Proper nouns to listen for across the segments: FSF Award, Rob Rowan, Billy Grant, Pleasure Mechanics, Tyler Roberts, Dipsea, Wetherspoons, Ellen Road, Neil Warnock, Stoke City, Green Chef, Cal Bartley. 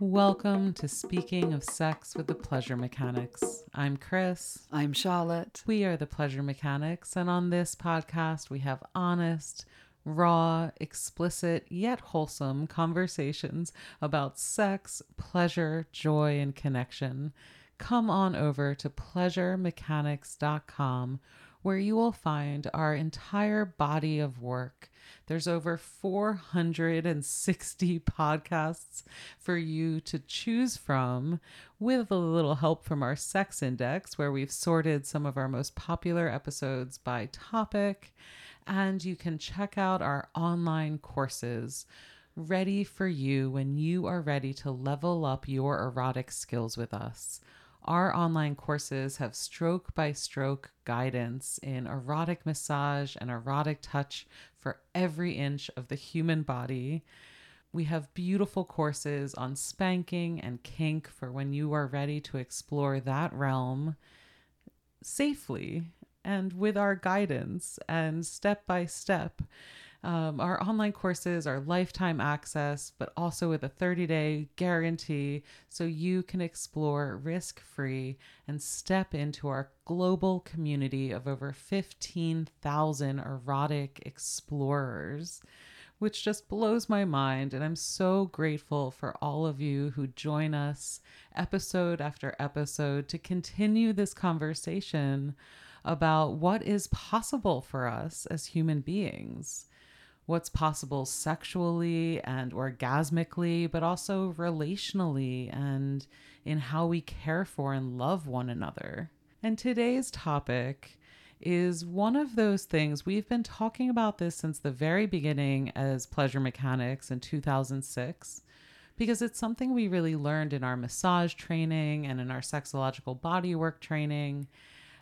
Welcome to Speaking of Sex with the Pleasure Mechanics. I'm Chris. I'm Charlotte. We are the Pleasure Mechanics, and on this podcast we have honest, raw, explicit, yet wholesome conversations about sex, pleasure, joy, and connection. Come on over to pleasuremechanics.com where you will find our entire body of work. There's over 460 podcasts for you to choose from, with a little help from our sex index, where we've sorted some of our most popular episodes by topic. And you can check out our online courses ready for you when you are ready to level up your erotic skills with us. Our online courses have stroke-by-stroke guidance in erotic massage and erotic touch for every inch of the human body. We have beautiful courses on spanking and kink for when you are ready to explore that realm safely and with our guidance and step-by-step. Our online courses are lifetime access, but also with a 30-day guarantee, so you can explore risk-free and step into our global community of over 15,000 erotic explorers, which just blows my mind. And I'm so grateful for all of you who join us episode after episode to continue this conversation about what is possible for us as human beings. What's possible sexually and orgasmically, but also relationally and in how we care for and love one another. And today's topic is one of those things. We've been talking about this since the very beginning as Pleasure Mechanics in 2006, because it's something we really learned in our massage training and in our sexological bodywork training.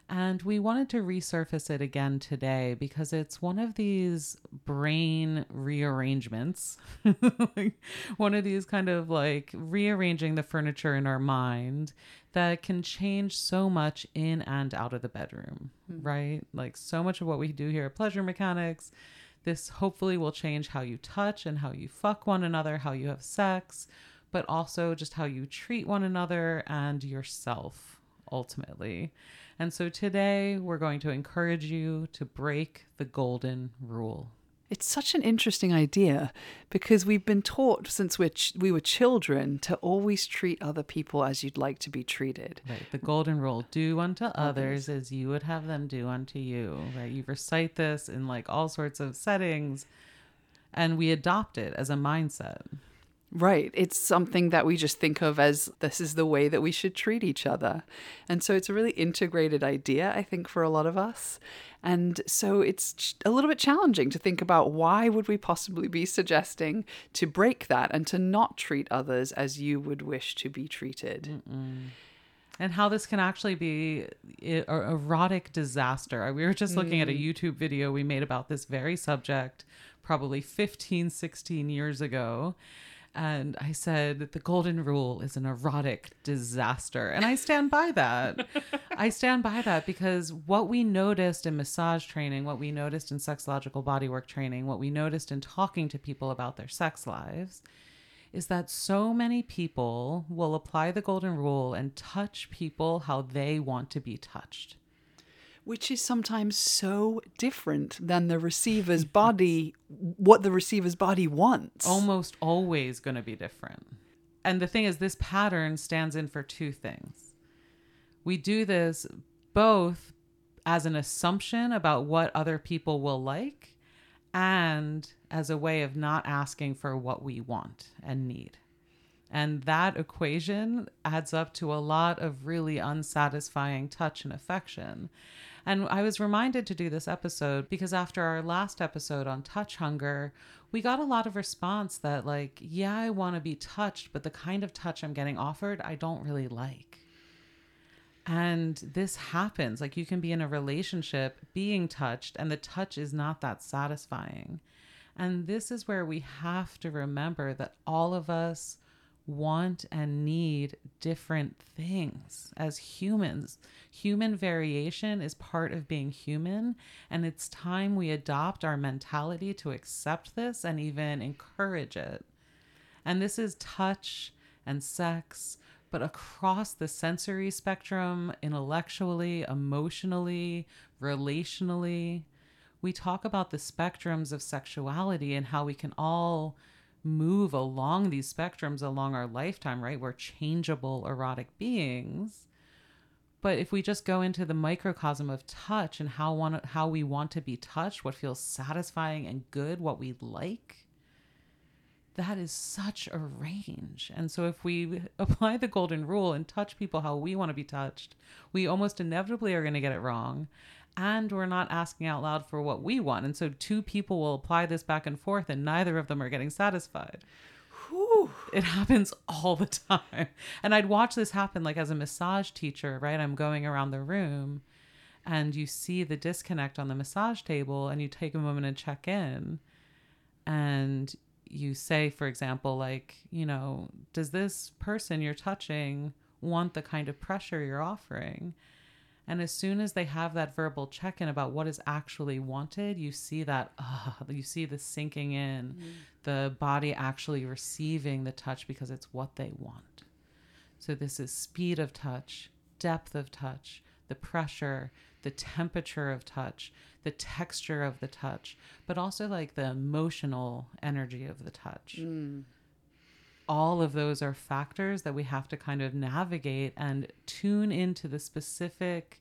And we wanted to resurface it again today because it's one of these brain rearrangements, one of these kind of like rearranging the furniture in our mind that can change so much in and out of the bedroom, right? Like so much of what we do here at Pleasure Mechanics, this hopefully will change how you touch and how you fuck one another, how you have sex, but also just how you treat one another and yourself ultimately. And so today we're going to encourage you to break the golden rule. It's such an interesting idea because we've been taught since we were children to always treat other people as you'd like to be treated. Right. The golden rule, do unto others as you would have them do unto you. Right? You recite this in like all sorts of settings and we adopt it as a mindset. Right. It's something that we just think of as this is the way that we should treat each other. And so it's a really integrated idea, I think, for a lot of us. And so it's a little bit challenging to think about why would we possibly be suggesting to break that and to not treat others as you would wish to be treated. Mm-mm. And how this can actually be an erotic disaster. We were just looking at a YouTube video we made about this very subject probably 15, 16 years ago. And I said that the golden rule is an erotic disaster. And I stand by that. I stand by that because what we noticed in massage training, what we noticed in sexological bodywork training, what we noticed in talking to people about their sex lives is that so many people will apply the golden rule and touch people how they want to be touched. Which is sometimes so different than the receiver's body, what the receiver's body wants. Almost always going to be different. And the thing is, this pattern stands in for two things. We do this both as an assumption about what other people will like and as a way of not asking for what we want and need. And that equation adds up to a lot of really unsatisfying touch and affection. And I was reminded to do this episode because after our last episode on touch hunger, we got a lot of response that like, yeah, I want to be touched, but the kind of touch I'm getting offered, I don't really like. And this happens. Like you can be in a relationship being touched and the touch is not that satisfying. And this is where we have to remember that all of us want and need different things as humans. Human variation is part of being human, and it's time we adopt our mentality to accept this and even encourage it. And this is touch and sex, but across the sensory spectrum, intellectually, emotionally, relationally. We talk about the spectrums of sexuality and how we can all move along these spectrums along our lifetime, right? We're changeable erotic beings. But if we just go into the microcosm of touch and how we want to be touched, what feels satisfying and good, what we like, that is such a range. And so if we apply the golden rule and touch people how we want to be touched, we almost inevitably are going to get it wrong. And we're not asking out loud for what we want. And so two people will apply this back and forth and neither of them are getting satisfied. Whew. It happens all the time. And I'd watch this happen like as a massage teacher, right? I'm going around the room and you see the disconnect on the massage table and you take a moment and check in. And you say, for example, like, you know, does this person you're touching want the kind of pressure you're offering? And as soon as they have that verbal check-in about what is actually wanted, you see that, you see the sinking in, the body actually receiving the touch because it's what they want. So this is speed of touch, depth of touch, the pressure, the temperature of touch, the texture of the touch, but also like the emotional energy of the touch. Mm. All of those are factors that we have to kind of navigate and tune into the specific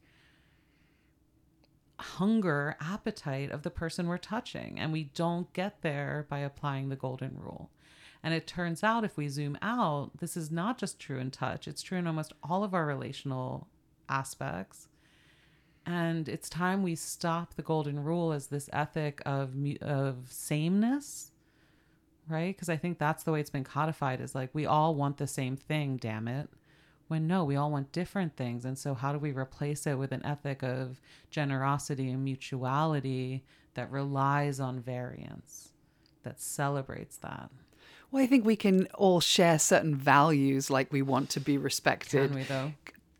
hunger, appetite of the person we're touching. And we don't get there by applying the golden rule. And it turns out if we zoom out, this is not just true in touch. It's true in almost all of our relational aspects. And it's time we stop the golden rule as this ethic of sameness. Right? Because I think that's the way it's been codified, is like, we all want the same thing, damn it. When no, we all want different things. And so how do we replace it with an ethic of generosity and mutuality that relies on variance, that celebrates that? Well, I think we can all share certain values, like we want to be respected. Can we though?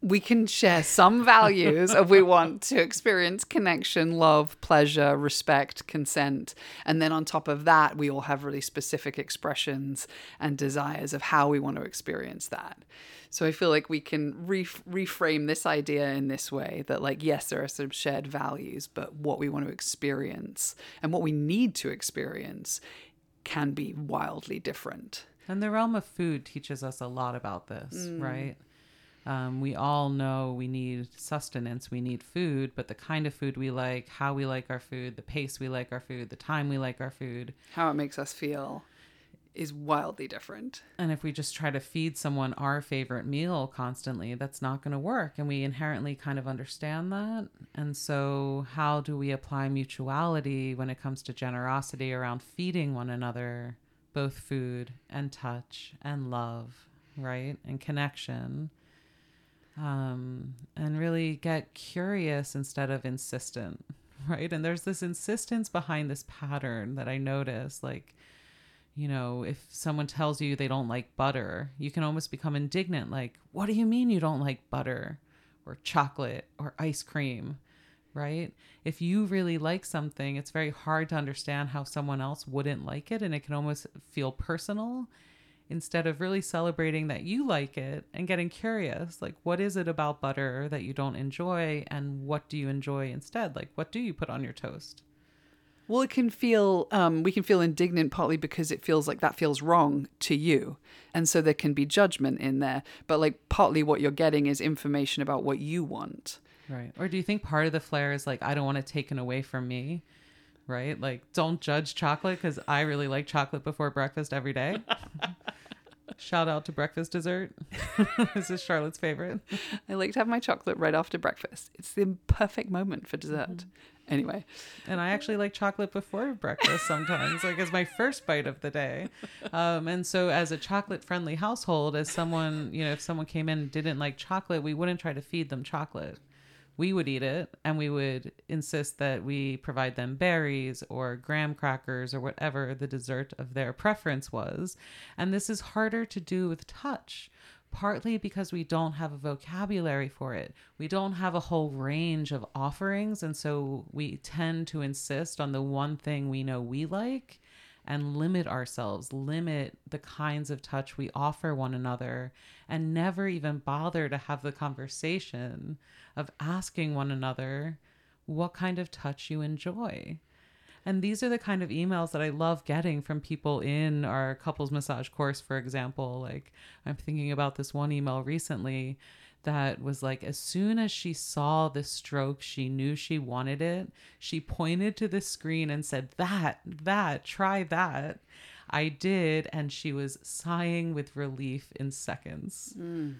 We can share some values of we want to experience connection, love, pleasure, respect, consent. And then on top of that, we all have really specific expressions and desires of how we want to experience that. So I feel like we can reframe this idea in this way, that like, yes, there are some shared values, but what we want to experience and what we need to experience can be wildly different. And the realm of food teaches us a lot about this, right? We all know we need sustenance, we need food, but the kind of food we like, how we like our food, the pace we like our food, the time we like our food, how it makes us feel is wildly different. And if we just try to feed someone our favorite meal constantly, that's not going to work. And we inherently kind of understand that. And so how do we apply mutuality when it comes to generosity around feeding one another, both food and touch and love, right? And connection. And really get curious instead of insistent, right? And there's this insistence behind this pattern that I notice, like, you know, if someone tells you they don't like butter, you can almost become indignant. Like, what do you mean you don't like butter or chocolate or ice cream, right? If you really like something, it's very hard to understand how someone else wouldn't like it. And it can almost feel personal, instead of really celebrating that you like it and getting curious, like, what is it about butter that you don't enjoy? And what do you enjoy instead? Like, what do you put on your toast? Well, it can feel, we can feel indignant partly because it feels like that feels wrong to you. And so there can be judgment in there, but like partly what you're getting is information about what you want. Right. Or do you think part of the flair is like, I don't want it taken away from me, right? Like, don't judge chocolate because I really like chocolate before breakfast every day. Shout out to breakfast dessert. This is Charlotte's favorite. I like to have my chocolate right after breakfast. It's the perfect moment for dessert. Mm-hmm. Anyway. And I actually like chocolate before breakfast sometimes, like as my first bite of the day. And so as a chocolate friendly household, as someone, you know, if someone came in and didn't like chocolate, we wouldn't try to feed them chocolate. We would eat it and we would insist that we provide them berries or graham crackers or whatever the dessert of their preference was. And this is harder to do with touch, partly because we don't have a vocabulary for it. We don't have a whole range of offerings. And so we tend to insist on the one thing we know we like and limit ourselves, limit the kinds of touch we offer one another, and never even bother to have the conversation of asking one another what kind of touch you enjoy. And these are the kind of emails that I love getting from people in our couples massage course, for example. Like, I'm thinking about this one email recently that was like, as soon as she saw the stroke, she knew she wanted it. She pointed to the screen and said, that, try that. I did. And she was sighing with relief in seconds. Mm.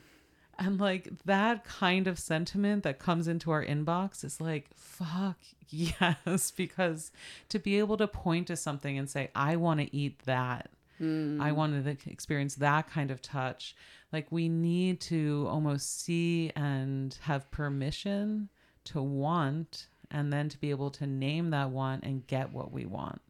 And like, that kind of sentiment that comes into our inbox is like, fuck yes. Because to be able to point to something and say, I want to eat that. Mm. I wanted to experience that kind of touch. Like, we need to almost see and have permission to want, and then to be able to name that want and get what we want.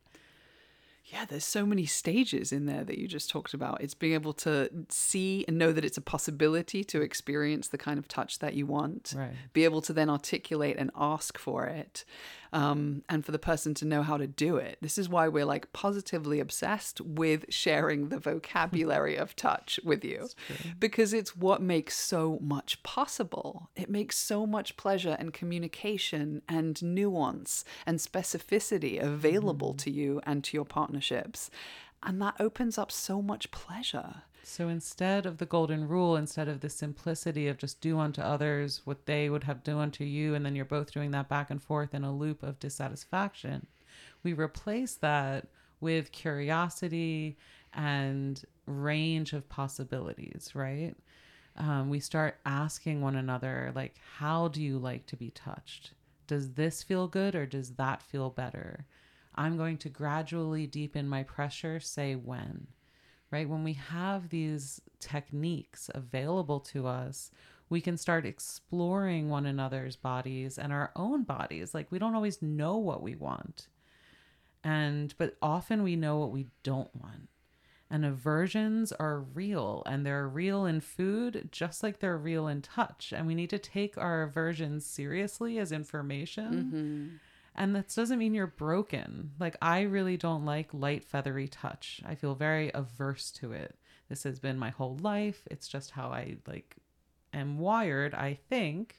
Yeah, there's so many stages in there that you just talked about. It's being able to see and know that it's a possibility to experience the kind of touch that you want. Right. Be able to then articulate and ask for it. And for the person to know how to do it. This is why we're like positively obsessed with sharing the vocabulary of touch with you, because it's what makes so much possible. It makes so much pleasure and communication and nuance and specificity available to you and to your partnerships. And that opens up so much pleasure. So instead of the golden rule, instead of the simplicity of just do unto others what they would have done unto you, and then you're both doing that back and forth in a loop of dissatisfaction, we replace that with curiosity and range of possibilities, right? We start asking one another, like, how do you like to be touched? Does this feel good or does that feel better? I'm going to gradually deepen my pressure, say when. Right? When we have these techniques available to us, we can start exploring one another's bodies and our own bodies. Like, we don't always know what we want. But often we know what we don't want. And aversions are real, and they're real in food, just like they're real in touch. And we need to take our aversions seriously as information. Mm-hmm. And that doesn't mean you're broken. Like, I really don't like light, feathery touch. I feel very averse to it. This has been my whole life. It's just how I like am wired, I think.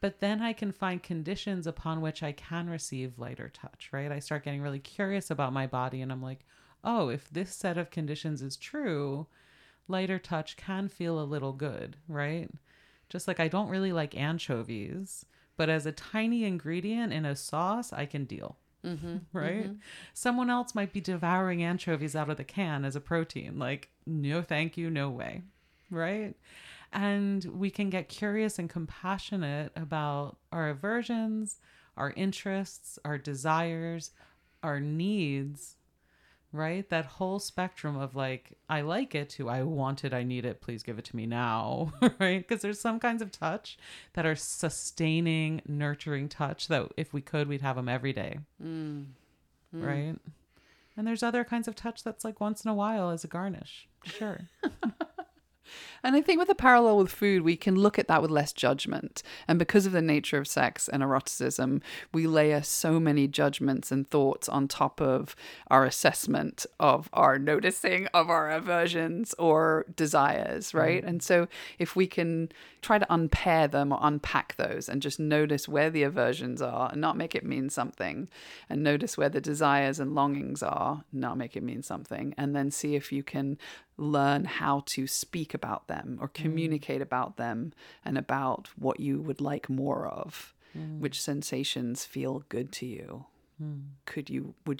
But then I can find conditions upon which I can receive lighter touch, right? I start getting really curious about my body, and I'm like, oh, if this set of conditions is true, lighter touch can feel a little good, right? Just like I don't really like anchovies, but as a tiny ingredient in a sauce, I can deal, right? Mm-hmm. Someone else might be devouring anchovies out of the can as a protein. Like, no, thank you, no way, right? And we can get curious and compassionate about our aversions, our interests, our desires, our needs, right? That whole spectrum of like, I like it to I want it, I need it, please give it to me now, right? Because there's some kinds of touch that are sustaining, nurturing touch that if we could, we'd have them every day, right? And there's other kinds of touch that's like once in a while as a garnish, sure. And I think with a parallel with food, we can look at that with less judgment. And because of the nature of sex and eroticism, we layer so many judgments and thoughts on top of our assessment of our noticing of our aversions or desires, right? And so if we can try to unpair them or unpack those and just notice where the aversions are and not make it mean something, and notice where the desires and longings are, not make it mean something, and then see if you can learn how to speak about them or communicate about them and about what you would like more of, which sensations feel good to you. Would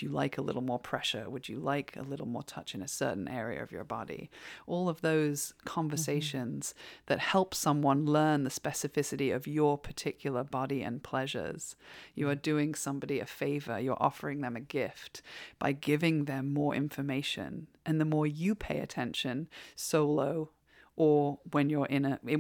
you like a little more pressure? Would you like a little more touch in a certain area of your body? All of those conversations that help someone learn the specificity of your particular body and pleasures. You are doing somebody a favor. You're offering them a gift by giving them more information. And the more you pay attention solo or when you're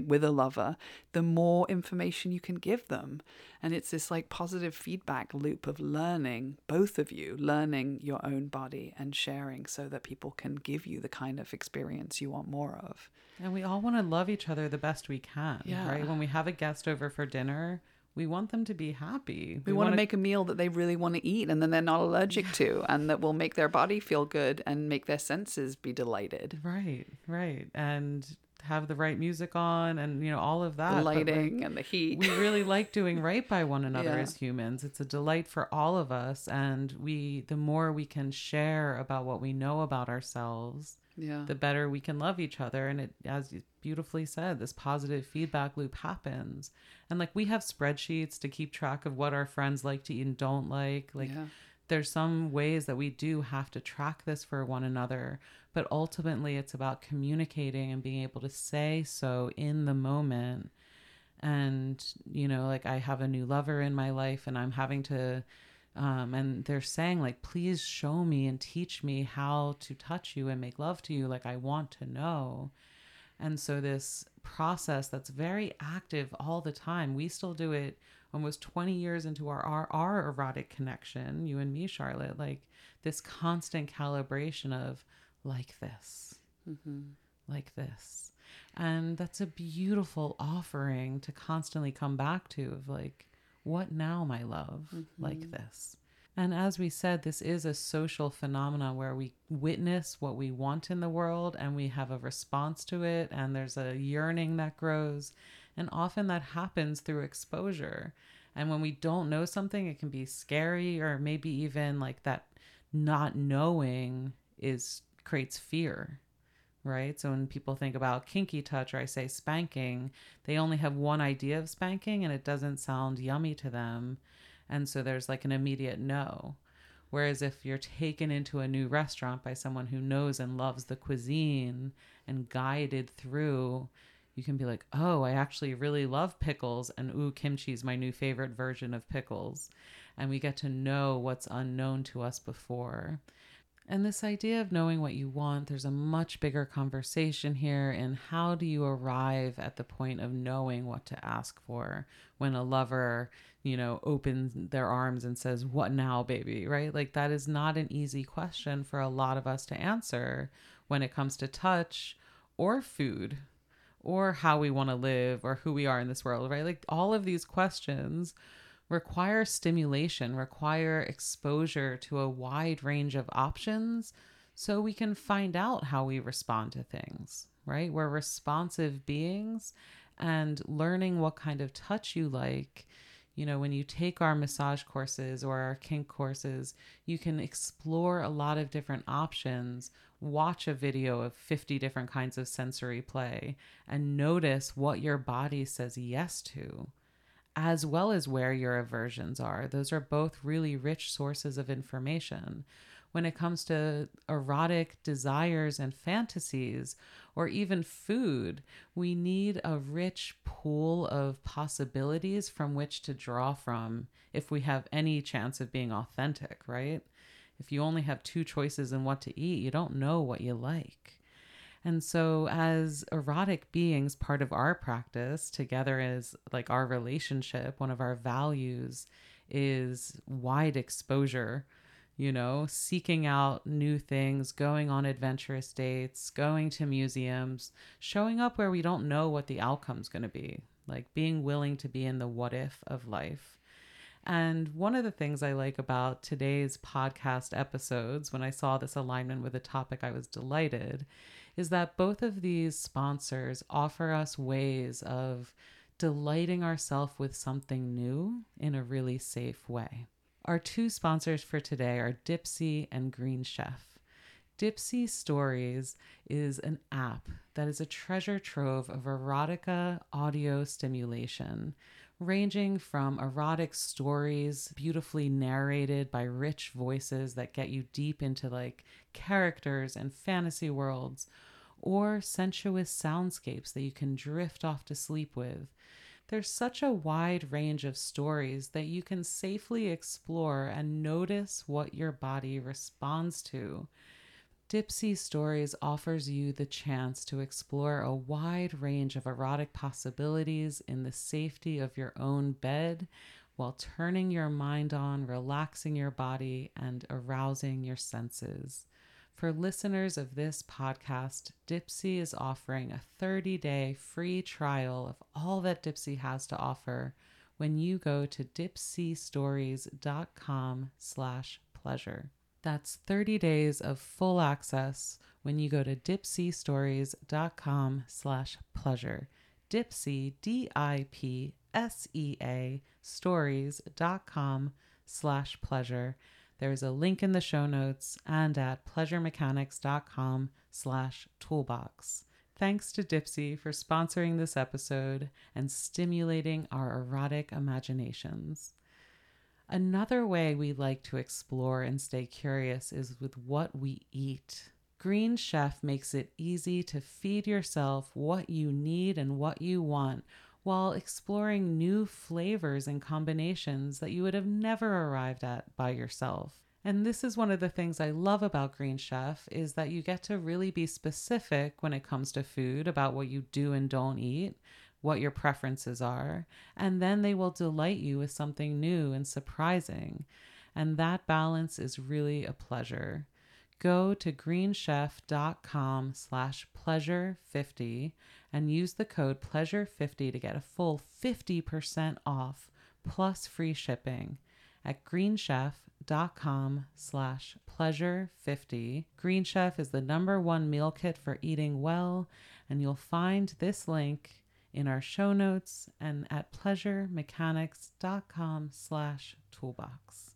with a lover, the more information you can give them. And it's this like positive feedback loop of learning, both of you, learning your own body and sharing so that people can give you the kind of experience you want more of. And we all want to love each other the best we can, right? When we have a guest over for dinner, we want them to be happy. We want to make a meal that they really want to eat and then they're not allergic to, and that will make their body feel good and make their senses be delighted. Right, right. And have the right music on and, you know, all of that. The lighting and the heat. We really like doing right by one another as humans. It's a delight for all of us. And the more we can share about what we know about ourselves, the better we can love each other. And it, as you beautifully said, this positive feedback loop happens. And like, we have spreadsheets to keep track of what our friends like to eat and don't like. There's some ways that we do have to track this for one another, but ultimately it's about communicating and being able to say so in the moment. And, you know, like, I have a new lover in my life and I'm having to, and they're saying, like, please show me and teach me how to touch you and make love to you. Like, I want to know. And so this process that's very active all the time, we still do it almost 20 years into our erotic connection, you and me, Charlotte, like this constant calibration of like this, like this. And that's a beautiful offering to constantly come back to, of like, what now, my love, like this. And as we said, this is a social phenomenon where we witness what we want in the world and we have a response to it. And there's a yearning that grows. And often that happens through exposure. And when we don't know something, it can be scary, or maybe even like that not knowing creates fear. Right? So when people think about kinky touch, or I say spanking, they only have one idea of spanking and it doesn't sound yummy to them. And so there's like an immediate no. Whereas if you're taken into a new restaurant by someone who knows and loves the cuisine and guided through, you can be like, oh, I actually really love pickles, and ooh, kimchi is my new favorite version of pickles. And we get to know what's unknown to us before. And this idea of knowing what you want, there's a much bigger conversation here in how do you arrive at the point of knowing what to ask for when a lover, you know, opens their arms and says, what now, baby, right? Like, that is not an easy question for a lot of us to answer when it comes to touch or food or how we want to live or who we are in this world, right? Like, all of these questions require stimulation, require exposure to a wide range of options so we can find out how we respond to things, right? We're responsive beings, and learning what kind of touch you like, you know, when you take our massage courses or our kink courses, you can explore a lot of different options, watch a video of 50 different kinds of sensory play, and notice what your body says yes to, as well as where your aversions are. Those are both really rich sources of information. When it comes to erotic desires and fantasies, or even food, we need a rich pool of possibilities from which to draw from if we have any chance of being authentic, right? If you only have two choices in what to eat, you don't know what you like. And so as erotic beings, part of our practice together is like our relationship. One of our values is wide exposure, you know, seeking out new things, going on adventurous dates, going to museums, showing up where we don't know what the outcome's going to be, like being willing to be in the what if of life. And one of the things I like about today's podcast episodes, when I saw this alignment with the topic, I was delighted, is that both of these sponsors offer us ways of delighting ourselves with something new in a really safe way. Our two sponsors for today are Dipsea and Green Chef. Dipsea Stories is an app that is a treasure trove of erotica audio stimulation, ranging from erotic stories beautifully narrated by rich voices that get you deep into like characters and fantasy worlds, or sensuous soundscapes that you can drift off to sleep with. There's such a wide range of stories that you can safely explore and notice what your body responds to. Dipsea Stories offers you the chance to explore a wide range of erotic possibilities in the safety of your own bed while turning your mind on, relaxing your body, and arousing your senses. For listeners of this podcast, Dipsea is offering a 30-day free trial of all that Dipsea has to offer when you go to dipseastories.com/pleasure. That's 30 days of full access when you go to dipseastories.com/pleasure. Dipsea, D-I-P-S-E-A, stories.com/pleasure. There's a link in the show notes and at pleasuremechanics.com/toolbox. Thanks to Dipsea for sponsoring this episode and stimulating our erotic imaginations. Another way we like to explore and stay curious is with what we eat. Green Chef makes it easy to feed yourself what you need and what you want while exploring new flavors and combinations that you would have never arrived at by yourself. And this is one of the things I love about Green Chef is that you get to really be specific when it comes to food about what you do and don't eat, what your preferences are, and then they will delight you with something new and surprising. And that balance is really a pleasure. Go to greenchef.com/pleasure50 and use the code pleasure50 to get a full 50% off plus free shipping at greenchef.com/pleasure50. Green Chef is the #1 meal kit for eating well, and you'll find this link in our show notes and at pleasuremechanics.com/toolbox.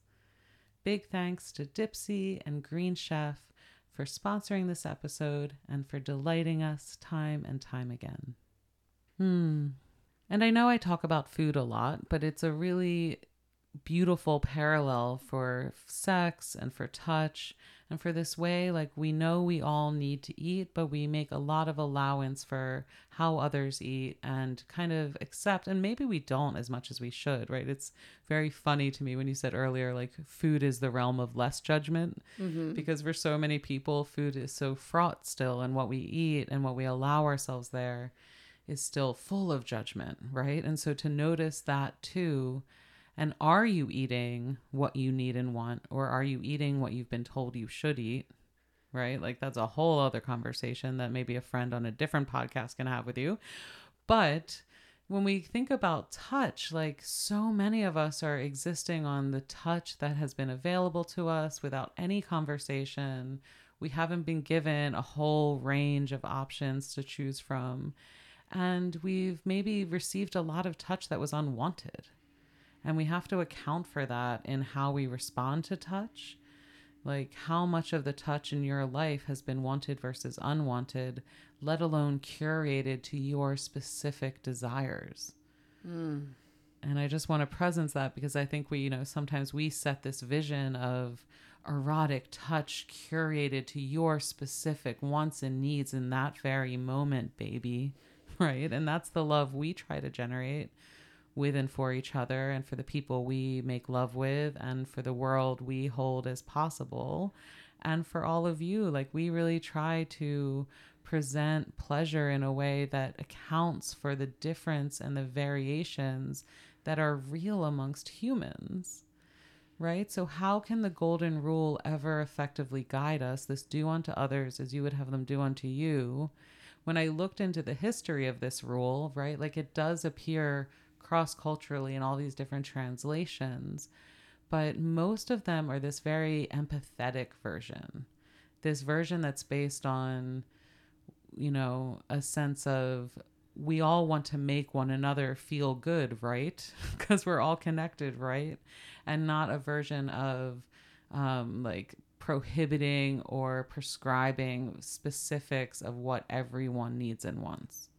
Big thanks to Dipsea and Green Chef for sponsoring this episode and for delighting us time and time again. And I know I talk about food a lot, but it's a really beautiful parallel for sex and for touch and for this way, like, we know we all need to eat, but we make a lot of allowance for how others eat and kind of accept, and maybe we don't as much as we should, right? It's very funny to me when you said earlier, like, food is the realm of less judgment, because for so many people food is so fraught still, and what we eat and what we allow ourselves there is still full of judgment, right? And so to notice that too. And are you eating what you need and want, or are you eating what you've been told you should eat, right? Like, that's a whole other conversation that maybe a friend on a different podcast can have with you. But when we think about touch, like, so many of us are existing on the touch that has been available to us without any conversation. We haven't been given a whole range of options to choose from. And we've maybe received a lot of touch that was unwanted. And we have to account for that in how we respond to touch. Like, how much of the touch in your life has been wanted versus unwanted, let alone curated to your specific desires. And I just want to presence that, because I think we, you know, sometimes we set this vision of erotic touch curated to your specific wants and needs in that very moment, baby, right? And that's the love we try to generate with and for each other and for the people we make love with and for the world we hold as possible. And for all of you, like, we really try to present pleasure in a way that accounts for the difference and the variations that are real amongst humans, right? So how can the golden rule ever effectively guide us? This do unto others as you would have them do unto you. When I looked into the history of this rule, right, like, it does appear cross-culturally in all these different translations, but most of them are this very empathetic version, this version that's based on, you know, a sense of we all want to make one another feel good, right? Because we're all connected, right? And not a version of like prohibiting or prescribing specifics of what everyone needs and wants.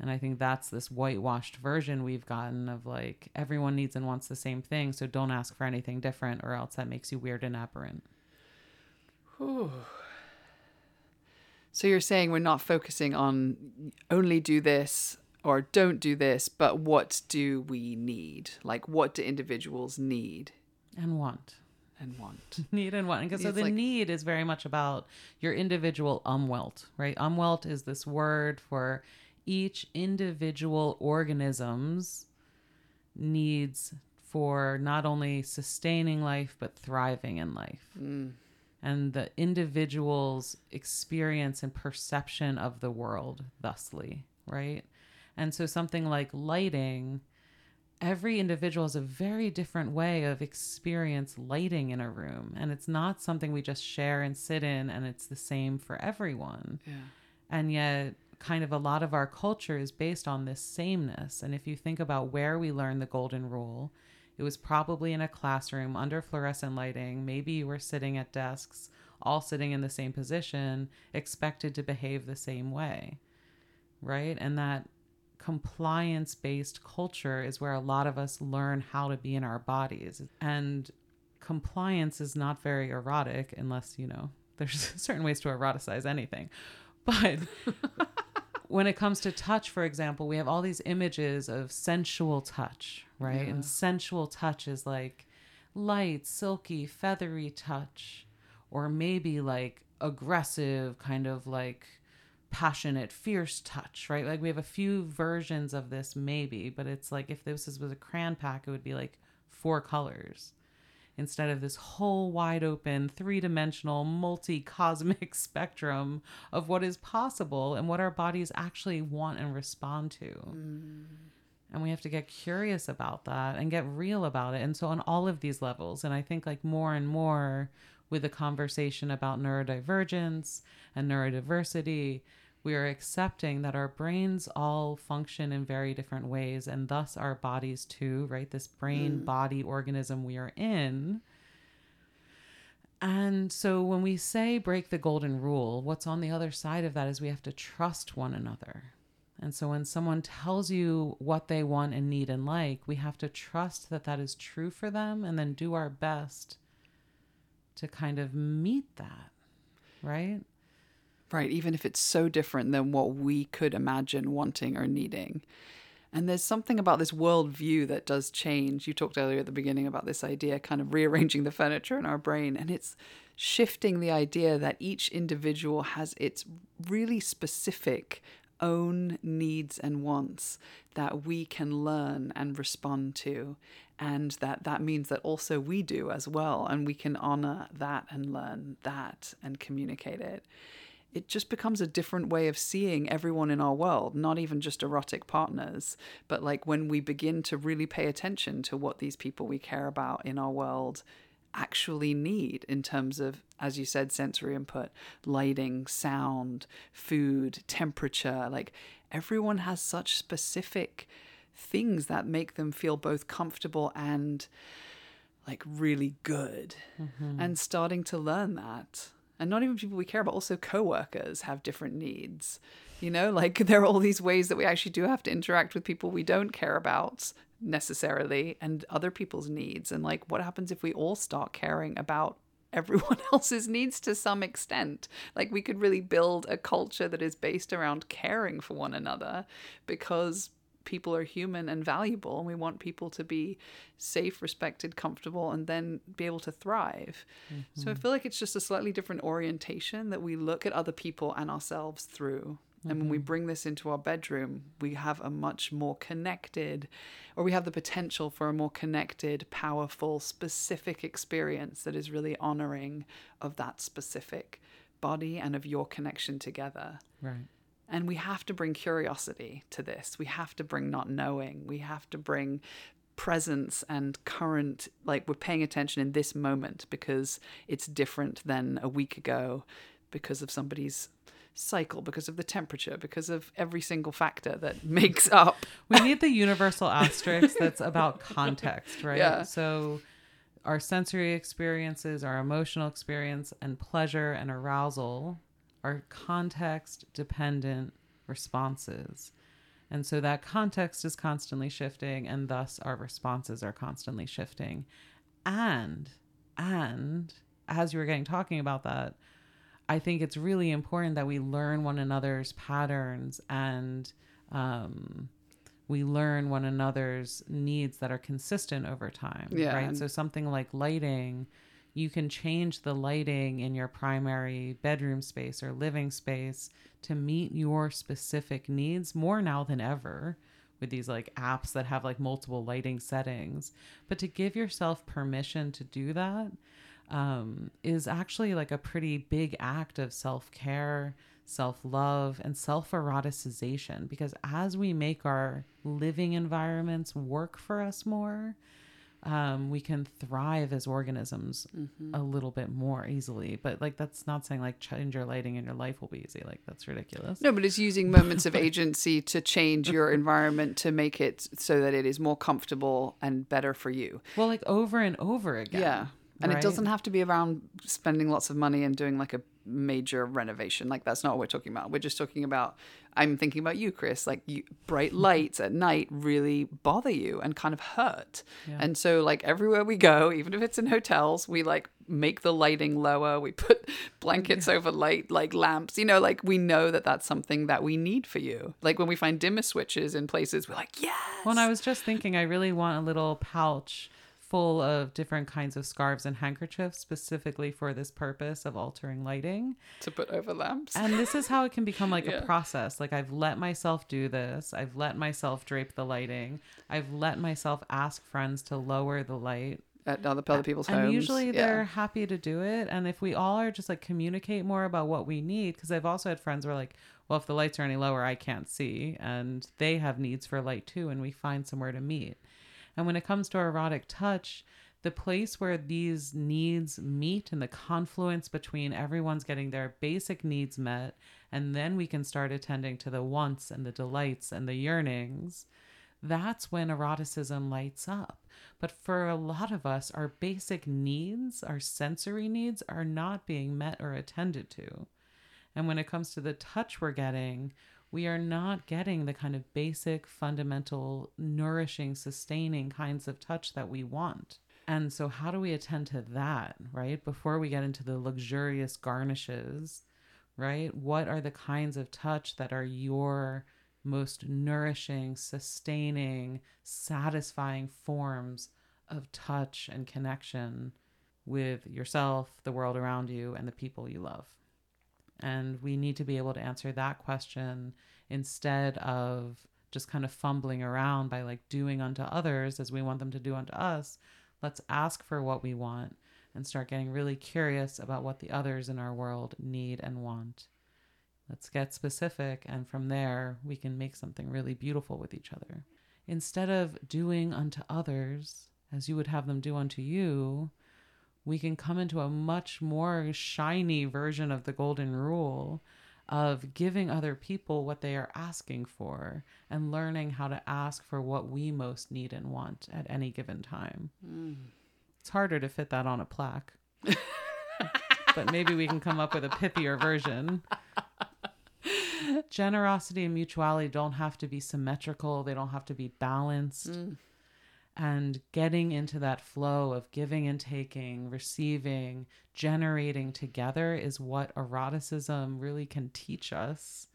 And I think that's this whitewashed version we've gotten of, like, everyone needs and wants the same thing, so don't ask for anything different or else that makes you weird and aberrant. Whew. So you're saying we're not focusing on only do this or don't do this, but what do we need? Like, what do individuals need? And want. And want. Need and want. Because so the, like, need is very much about your individual umwelt, right? Umwelt is this word for each individual organism's needs for not only sustaining life, but thriving in life. And the individual's experience and perception of the world, thusly, right? And so something like lighting every individual has a very different way of experience lighting in a room. And it's not something we just share and sit in and it's the same for everyone. Yeah. And yet kind of a lot of our culture is based on this sameness. And if you think about where we learn the golden rule, it was probably in a classroom under fluorescent lighting. Maybe you were sitting at desks, all sitting in the same position, expected to behave the same way. Right? And that compliance-based culture is where a lot of us learn how to be in our bodies. And compliance is not very erotic unless, you know, there's certain ways to eroticize anything. But when it comes to touch, for example, we have all these images of sensual touch, right? Yeah. And sensual touch is like light, silky, feathery touch, or maybe like aggressive, kind of like passionate, fierce touch, right? Like we have a few versions of this maybe, but it's like if this was a crayon pack, it would be like 4 colors. Instead of this whole wide open, 3-dimensional, multi-cosmic spectrum of what is possible and what our bodies actually want and respond to. Mm. And we have to get curious about that and get real about it. And so on all of these levels, and I think like more and more with the conversation about neurodivergence and neurodiversity, we are accepting that our brains all function in very different ways, and thus our bodies too, right? This brain-body organism we are in. And so when we say break the golden rule, what's on the other side of that is we have to trust one another. And so when someone tells you what they want and need and like, we have to trust that that is true for them and then do our best to kind of meet that, right? Right, even if it's so different than what we could imagine wanting or needing. And there's something about this worldview that does change. You talked earlier at the beginning about this idea, kind of rearranging the furniture in our brain. And it's shifting the idea that each individual has its really specific own needs and wants that we can learn and respond to. And that means that also we do as well. And we can honor that and learn that and communicate it. It just becomes a different way of seeing everyone in our world, not even just erotic partners, but like when we begin to really pay attention to what these people we care about in our world actually need in terms of, as you said, sensory input, lighting, sound, food, temperature. Like everyone has such specific things that make them feel both comfortable and like really good, and starting to learn that. And not even people we care about, also coworkers have different needs. You know, like there are all these ways that we actually do have to interact with people we don't care about necessarily and other people's needs. And like, what happens if we all start caring about everyone else's needs to some extent? Like we could really build a culture that is based around caring for one another, because people are human and valuable, and we want people to be safe, respected, comfortable, and then be able to thrive. So I feel like it's just a slightly different orientation that we look at other people and ourselves through. And when we bring this into our bedroom, we have a much more connected, or we have the potential for a more connected, powerful, specific experience that is really honoring of that specific body and of your connection together. Right. And we have to bring curiosity to this. We have to bring not knowing. We have to bring presence and current, like we're paying attention in this moment because it's different than a week ago because of somebody's cycle, because of the temperature, because of every single factor that makes up. We need the universal asterisk that's about context, right? Yeah. So our sensory experiences, our emotional experience, and pleasure and arousal are context-dependent responses. And so that context is constantly shifting, and thus our responses are constantly shifting. And as you were talking about that, I think it's really important that we learn one another's patterns and we learn one another's needs that are consistent over time, yeah, right? So something like lighting, you can change the lighting in your primary bedroom space or living space to meet your specific needs more now than ever with these like apps that have like multiple lighting settings. But to give yourself permission to do that is actually like a pretty big act of self-care, self-love, and self-eroticization. Because as we make our living environments work for us more, we can thrive as organisms a little bit more easily. But like, that's not saying like change your lighting and your life will be easy. Like, that's ridiculous. No, but it's using moments of agency to change your environment to make it so that it is more comfortable and better for you. Well, like over and over again. Yeah. And right? It doesn't have to be around spending lots of money and doing like a major renovation. Like, that's not what we're talking about. We're just talking about, I'm thinking about you, Chris, like bright lights at night really bother you and kind of hurt. Yeah. And so like everywhere we go, even if it's in hotels, we like make the lighting lower. We put blankets over light, like lamps, you know, like we know that that's something that we need for you. Like when we find dimmer switches in places, we're like, yes. Well, and I was just thinking, I really want a little pouch full of different kinds of scarves and handkerchiefs specifically for this purpose of altering lighting to put over lamps. And this is how it can become like a process. Like, I've let myself do this. I've let myself drape the lighting. I've let myself ask friends to lower the light at other people's homes. And usually they're happy to do it. And if we all are just like communicate more about what we need, because I've also had friends who are like, well, if the lights are any lower, I can't see. And they have needs for light too. And we find somewhere to meet. And when it comes to erotic touch, the place where these needs meet and the confluence between everyone's getting their basic needs met, and then we can start attending to the wants and the delights and the yearnings, that's when eroticism lights up. But for a lot of us, our basic needs, our sensory needs, are not being met or attended to. And when it comes to the touch we're getting, we are not getting the kind of basic, fundamental, nourishing, sustaining kinds of touch that we want. And so how do we attend to that, right? Before we get into the luxurious garnishes, right? What are the kinds of touch that are your most nourishing, sustaining, satisfying forms of touch and connection with yourself, the world around you, and the people you love? And we need to be able to answer that question instead of just kind of fumbling around by like doing unto others as we want them to do unto us. Let's ask for what we want and start getting really curious about what the others in our world need and want. Let's get specific. And from there, we can make something really beautiful with each other. Instead of doing unto others as you would have them do unto you, we can come into a much more shiny version of the golden rule of giving other people what they are asking for and learning how to ask for what we most need and want at any given time. Mm. It's harder to fit that on a plaque, but maybe we can come up with a pithier version. Generosity and mutuality don't have to be symmetrical. They don't have to be balanced. Mm. And getting into that flow of giving and taking, receiving, generating together is what eroticism really can teach us.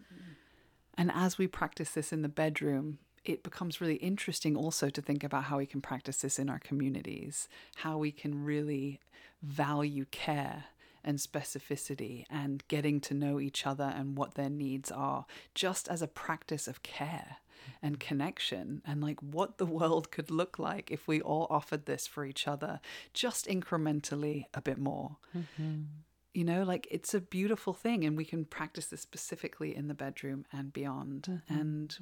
And as we practice this in the bedroom, it becomes really interesting also to think about how we can practice this in our communities, how we can really value care and specificity and getting to know each other and what their needs are, just as a practice of care and connection, and like what the world could look like if we all offered this for each other just incrementally a bit more. You know, like, it's a beautiful thing, and we can practice this specifically in the bedroom and beyond. And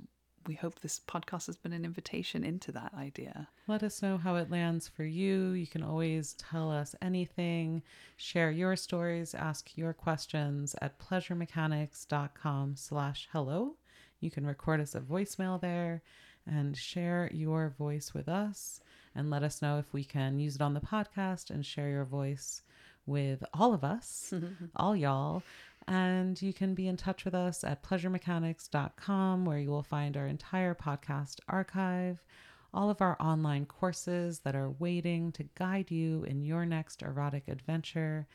we hope this podcast has been an invitation into that idea. Let us know how it lands for you. You can always tell us anything, share your stories, ask your questions at pleasuremechanics.com/hello. You can record us a voicemail there and share your voice with us, and let us know if we can use it on the podcast and share your voice with all of us, all y'all. And you can be in touch with us at pleasuremechanics.com, where you will find our entire podcast archive, all of our online courses that are waiting to guide you in your next erotic adventure,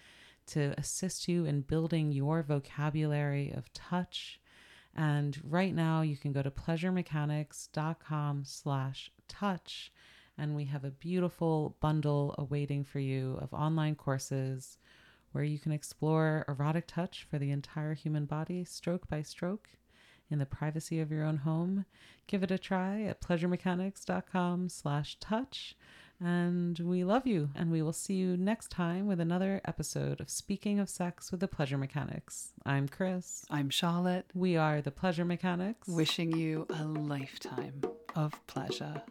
to assist you in building your vocabulary of touch. And right now you can go to pleasuremechanics.com/touch, and we have a beautiful bundle awaiting for you of online courses where you can explore erotic touch for the entire human body, stroke by stroke, in the privacy of your own home. Give it a try at pleasuremechanics.com/touch. And we love you. And we will see you next time with another episode of Speaking of Sex with the Pleasure Mechanics. I'm Chris. I'm Charlotte. We are the Pleasure Mechanics. Wishing you a lifetime of pleasure.